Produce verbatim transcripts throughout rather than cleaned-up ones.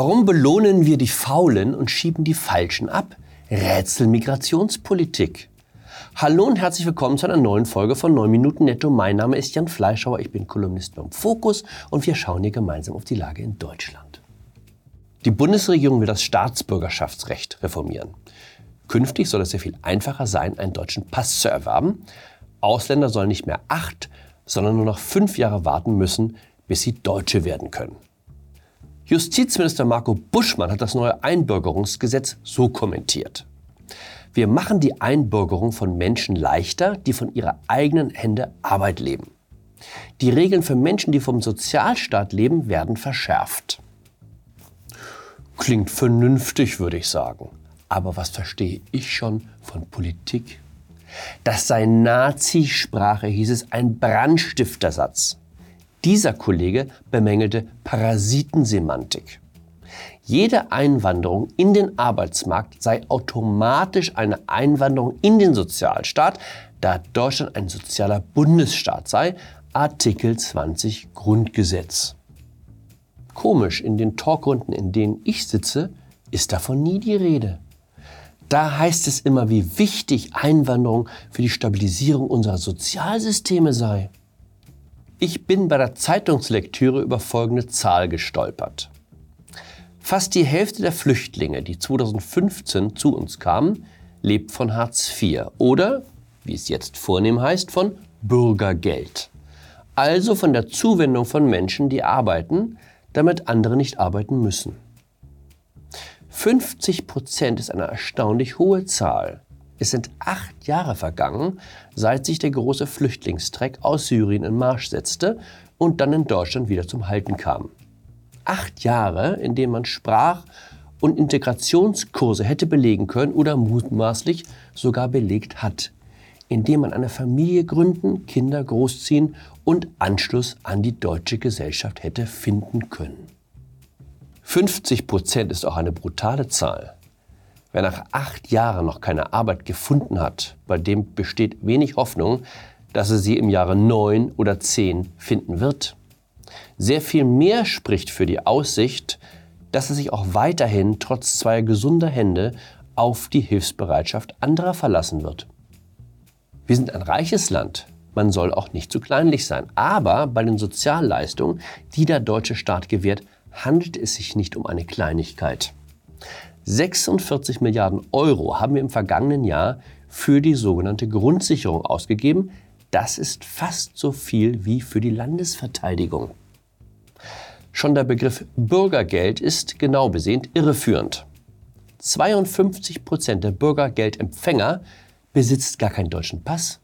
Warum belohnen wir die Faulen und schieben die Falschen ab? Rätsel Migrationspolitik. Hallo und herzlich willkommen zu einer neuen Folge von neun Minuten Netto. Mein Name ist Jan Fleischhauer, ich bin Kolumnist beim Fokus und wir schauen hier gemeinsam auf die Lage in Deutschland. Die Bundesregierung will das Staatsbürgerschaftsrecht reformieren. Künftig soll es sehr viel einfacher sein, einen deutschen Pass zu erwerben. Ausländer sollen nicht mehr acht, sondern nur noch fünf Jahre warten müssen, bis sie Deutsche werden können. Justizminister Marco Buschmann hat das neue Einbürgerungsgesetz so kommentiert. Wir machen die Einbürgerung von Menschen leichter, die von ihrer eigenen Hände Arbeit leben. Die Regeln für Menschen, die vom Sozialstaat leben, werden verschärft. Klingt vernünftig, würde ich sagen. Aber was verstehe ich schon von Politik? Das sei Nazi-Sprache, hieß es, ein Brandstiftersatz. Dieser Kollege bemängelte Parasitensemantik. Jede Einwanderung in den Arbeitsmarkt sei automatisch eine Einwanderung in den Sozialstaat, da Deutschland ein sozialer Bundesstaat sei, Artikel zwanzig Grundgesetz. Komisch, in den Talkrunden, in denen ich sitze, ist davon nie die Rede. Da heißt es immer, wie wichtig Einwanderung für die Stabilisierung unserer Sozialsysteme sei. Ich bin bei der Zeitungslektüre über folgende Zahl gestolpert. Fast die Hälfte der Flüchtlinge, die zweitausendfünfzehn zu uns kamen, lebt von Hartz vier oder, wie es jetzt vornehm heißt, von Bürgergeld. Also von der Zuwendung von Menschen, die arbeiten, damit andere nicht arbeiten müssen. fünfzig Prozent ist eine erstaunlich hohe Zahl. Es sind acht Jahre vergangen, seit sich der große Flüchtlingstreck aus Syrien in Marsch setzte und dann in Deutschland wieder zum Halten kam. Acht Jahre, in denen man Sprach- und Integrationskurse hätte belegen können oder mutmaßlich sogar belegt hat, indem man eine Familie gründen, Kinder großziehen und Anschluss an die deutsche Gesellschaft hätte finden können. fünfzig Prozent ist auch eine brutale Zahl. Wer nach acht Jahren noch keine Arbeit gefunden hat, bei dem besteht wenig Hoffnung, dass er sie im Jahre neun oder zehn finden wird. Sehr viel mehr spricht für die Aussicht, dass er sich auch weiterhin trotz zweier gesunder Hände auf die Hilfsbereitschaft anderer verlassen wird. Wir sind ein reiches Land. Man soll auch nicht zu kleinlich sein. Aber bei den Sozialleistungen, die der deutsche Staat gewährt, handelt es sich nicht um eine Kleinigkeit. sechsundvierzig Milliarden Euro haben wir im vergangenen Jahr für die sogenannte Grundsicherung ausgegeben. Das ist fast so viel wie für die Landesverteidigung. Schon der Begriff Bürgergeld ist genau besehend irreführend. zweiundfünfzig Prozent der Bürgergeldempfänger besitzt gar keinen deutschen Pass.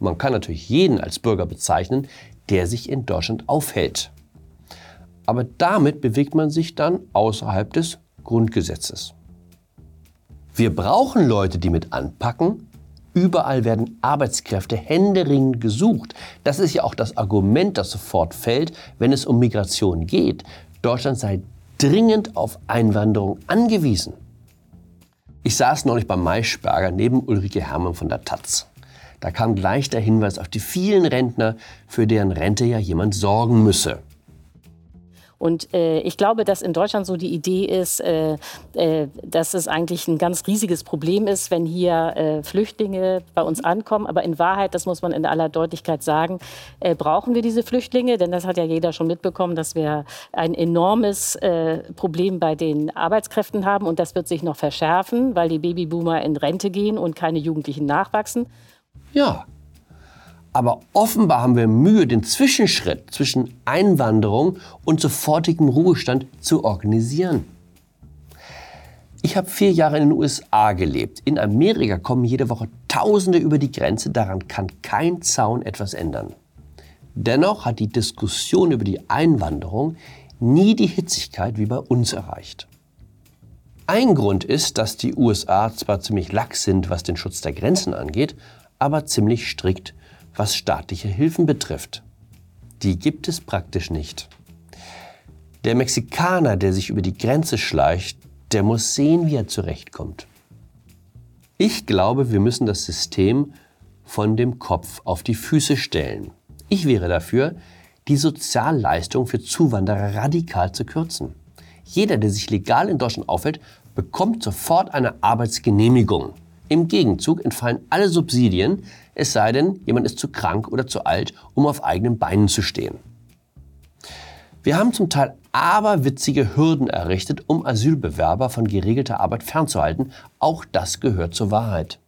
Man kann natürlich jeden als Bürger bezeichnen, der sich in Deutschland aufhält. Aber damit bewegt man sich dann außerhalb des Grundgesetzes. Wir brauchen Leute, die mit anpacken. Überall werden Arbeitskräfte händeringend gesucht. Das ist ja auch das Argument, das sofort fällt, wenn es um Migration geht. Deutschland sei dringend auf Einwanderung angewiesen. Ich saß neulich beim Maischberger neben Ulrike Herrmann von der Taz. Da kam gleich der Hinweis auf die vielen Rentner, für deren Rente ja jemand sorgen müsse. Und äh, ich glaube, dass in Deutschland so die Idee ist, äh, äh, dass es eigentlich ein ganz riesiges Problem ist, wenn hier äh, Flüchtlinge bei uns ankommen. Aber in Wahrheit, das muss man in aller Deutlichkeit sagen, äh, brauchen wir diese Flüchtlinge. Denn das hat ja jeder schon mitbekommen, dass wir ein enormes äh, Problem bei den Arbeitskräften haben. Und das wird sich noch verschärfen, weil die Babyboomer in Rente gehen und keine Jugendlichen nachwachsen. Ja. Aber offenbar haben wir Mühe, den Zwischenschritt zwischen Einwanderung und sofortigem Ruhestand zu organisieren. Ich habe vier Jahre in den U S A gelebt. In Amerika kommen jede Woche Tausende über die Grenze. Daran kann kein Zaun etwas ändern. Dennoch hat die Diskussion über die Einwanderung nie die Hitzigkeit wie bei uns erreicht. Ein Grund ist, dass die U S A zwar ziemlich lax sind, was den Schutz der Grenzen angeht, aber ziemlich strikt, was staatliche Hilfen betrifft. Die gibt es praktisch nicht. Der Mexikaner, der sich über die Grenze schleicht, der muss sehen, wie er zurechtkommt. Ich glaube, wir müssen das System von dem Kopf auf die Füße stellen. Ich wäre dafür, die Sozialleistung für Zuwanderer radikal zu kürzen. Jeder, der sich legal in Deutschland aufhält, bekommt sofort eine Arbeitsgenehmigung. Im Gegenzug entfallen alle Subsidien, es sei denn, jemand ist zu krank oder zu alt, um auf eigenen Beinen zu stehen. Wir haben zum Teil aberwitzige Hürden errichtet, um Asylbewerber von geregelter Arbeit fernzuhalten. Auch das gehört zur Wahrheit.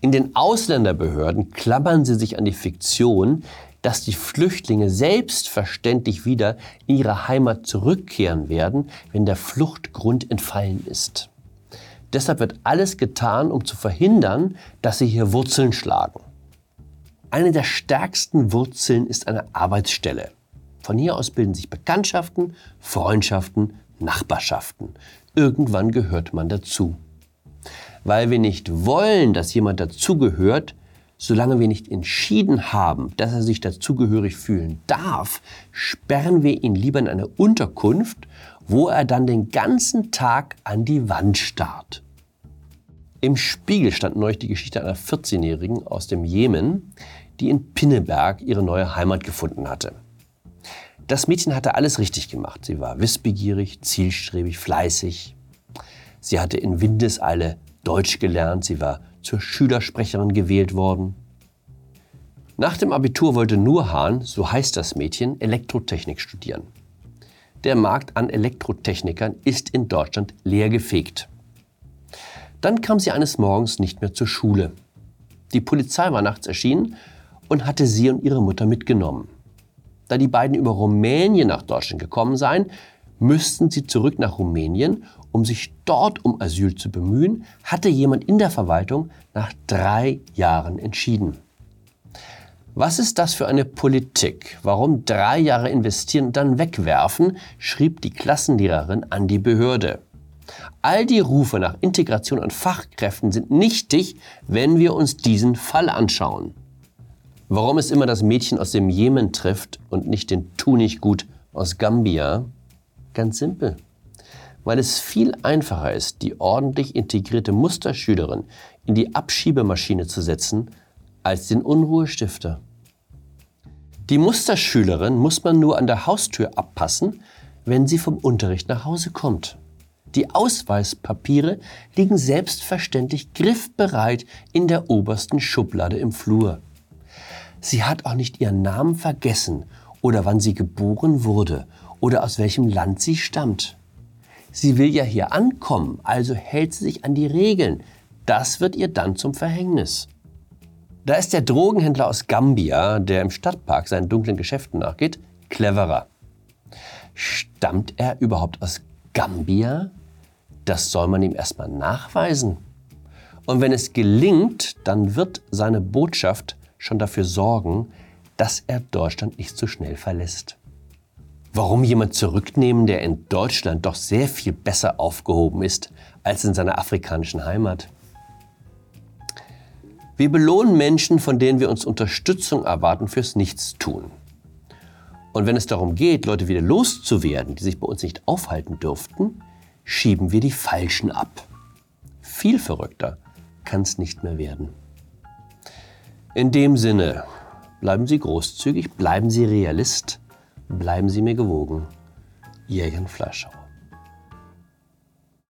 In den Ausländerbehörden klammern sie sich an die Fiktion, dass die Flüchtlinge selbstverständlich wieder in ihre Heimat zurückkehren werden, wenn der Fluchtgrund entfallen ist. Deshalb wird alles getan, um zu verhindern, dass sie hier Wurzeln schlagen. Eine der stärksten Wurzeln ist eine Arbeitsstelle. Von hier aus bilden sich Bekanntschaften, Freundschaften, Nachbarschaften. Irgendwann gehört man dazu. Weil wir nicht wollen, dass jemand dazugehört, solange wir nicht entschieden haben, dass er sich dazugehörig fühlen darf, sperren wir ihn lieber in eine Unterkunft, wo er dann den ganzen Tag an die Wand starrt. Im Spiegel stand neulich die Geschichte einer vierzehnjährigen aus dem Jemen, die in Pinneberg ihre neue Heimat gefunden hatte. Das Mädchen hatte alles richtig gemacht. Sie war wissbegierig, zielstrebig, fleißig. Sie hatte in Windeseile Deutsch gelernt. Sie war zur Schülersprecherin gewählt worden. Nach dem Abitur wollte Nurhan, so heißt das Mädchen, Elektrotechnik studieren. Der Markt an Elektrotechnikern ist in Deutschland leergefegt. Dann kam sie eines Morgens nicht mehr zur Schule. Die Polizei war nachts erschienen und hatte sie und ihre Mutter mitgenommen. Da die beiden über Rumänien nach Deutschland gekommen seien, müssten sie zurück nach Rumänien. Um sich dort um Asyl zu bemühen, hatte jemand in der Verwaltung nach drei Jahren entschieden. Was ist das für eine Politik? Warum drei Jahre investieren und dann wegwerfen, schrieb die Klassenlehrerin an die Behörde. All die Rufe nach Integration und Fachkräften sind nichtig, wenn wir uns diesen Fall anschauen. Warum es immer das Mädchen aus dem Jemen trifft und nicht den Tunichtgut aus Gambia? Ganz simpel. Weil es viel einfacher ist, die ordentlich integrierte Musterschülerin in die Abschiebemaschine zu setzen, als den Unruhestifter. Die Musterschülerin muss man nur an der Haustür abpassen, wenn sie vom Unterricht nach Hause kommt. Die Ausweispapiere liegen selbstverständlich griffbereit in der obersten Schublade im Flur. Sie hat auch nicht ihren Namen vergessen oder wann sie geboren wurde oder aus welchem Land sie stammt. Sie will ja hier ankommen, also hält sie sich an die Regeln. Das wird ihr dann zum Verhängnis. Da ist der Drogenhändler aus Gambia, der im Stadtpark seinen dunklen Geschäften nachgeht, cleverer. Stammt er überhaupt aus Gambia? Das soll man ihm erstmal nachweisen. Und wenn es gelingt, dann wird seine Botschaft schon dafür sorgen, dass er Deutschland nicht so schnell verlässt. Warum jemand zurücknehmen, der in Deutschland doch sehr viel besser aufgehoben ist als in seiner afrikanischen Heimat? Wir belohnen Menschen, von denen wir uns Unterstützung erwarten, fürs Nichtstun. Und wenn es darum geht, Leute wieder loszuwerden, die sich bei uns nicht aufhalten dürften, schieben wir die Falschen ab. Viel verrückter kann es nicht mehr werden. In dem Sinne, bleiben Sie großzügig, bleiben Sie Realist, bleiben Sie mir gewogen. Ihr Jan Fleischhauer.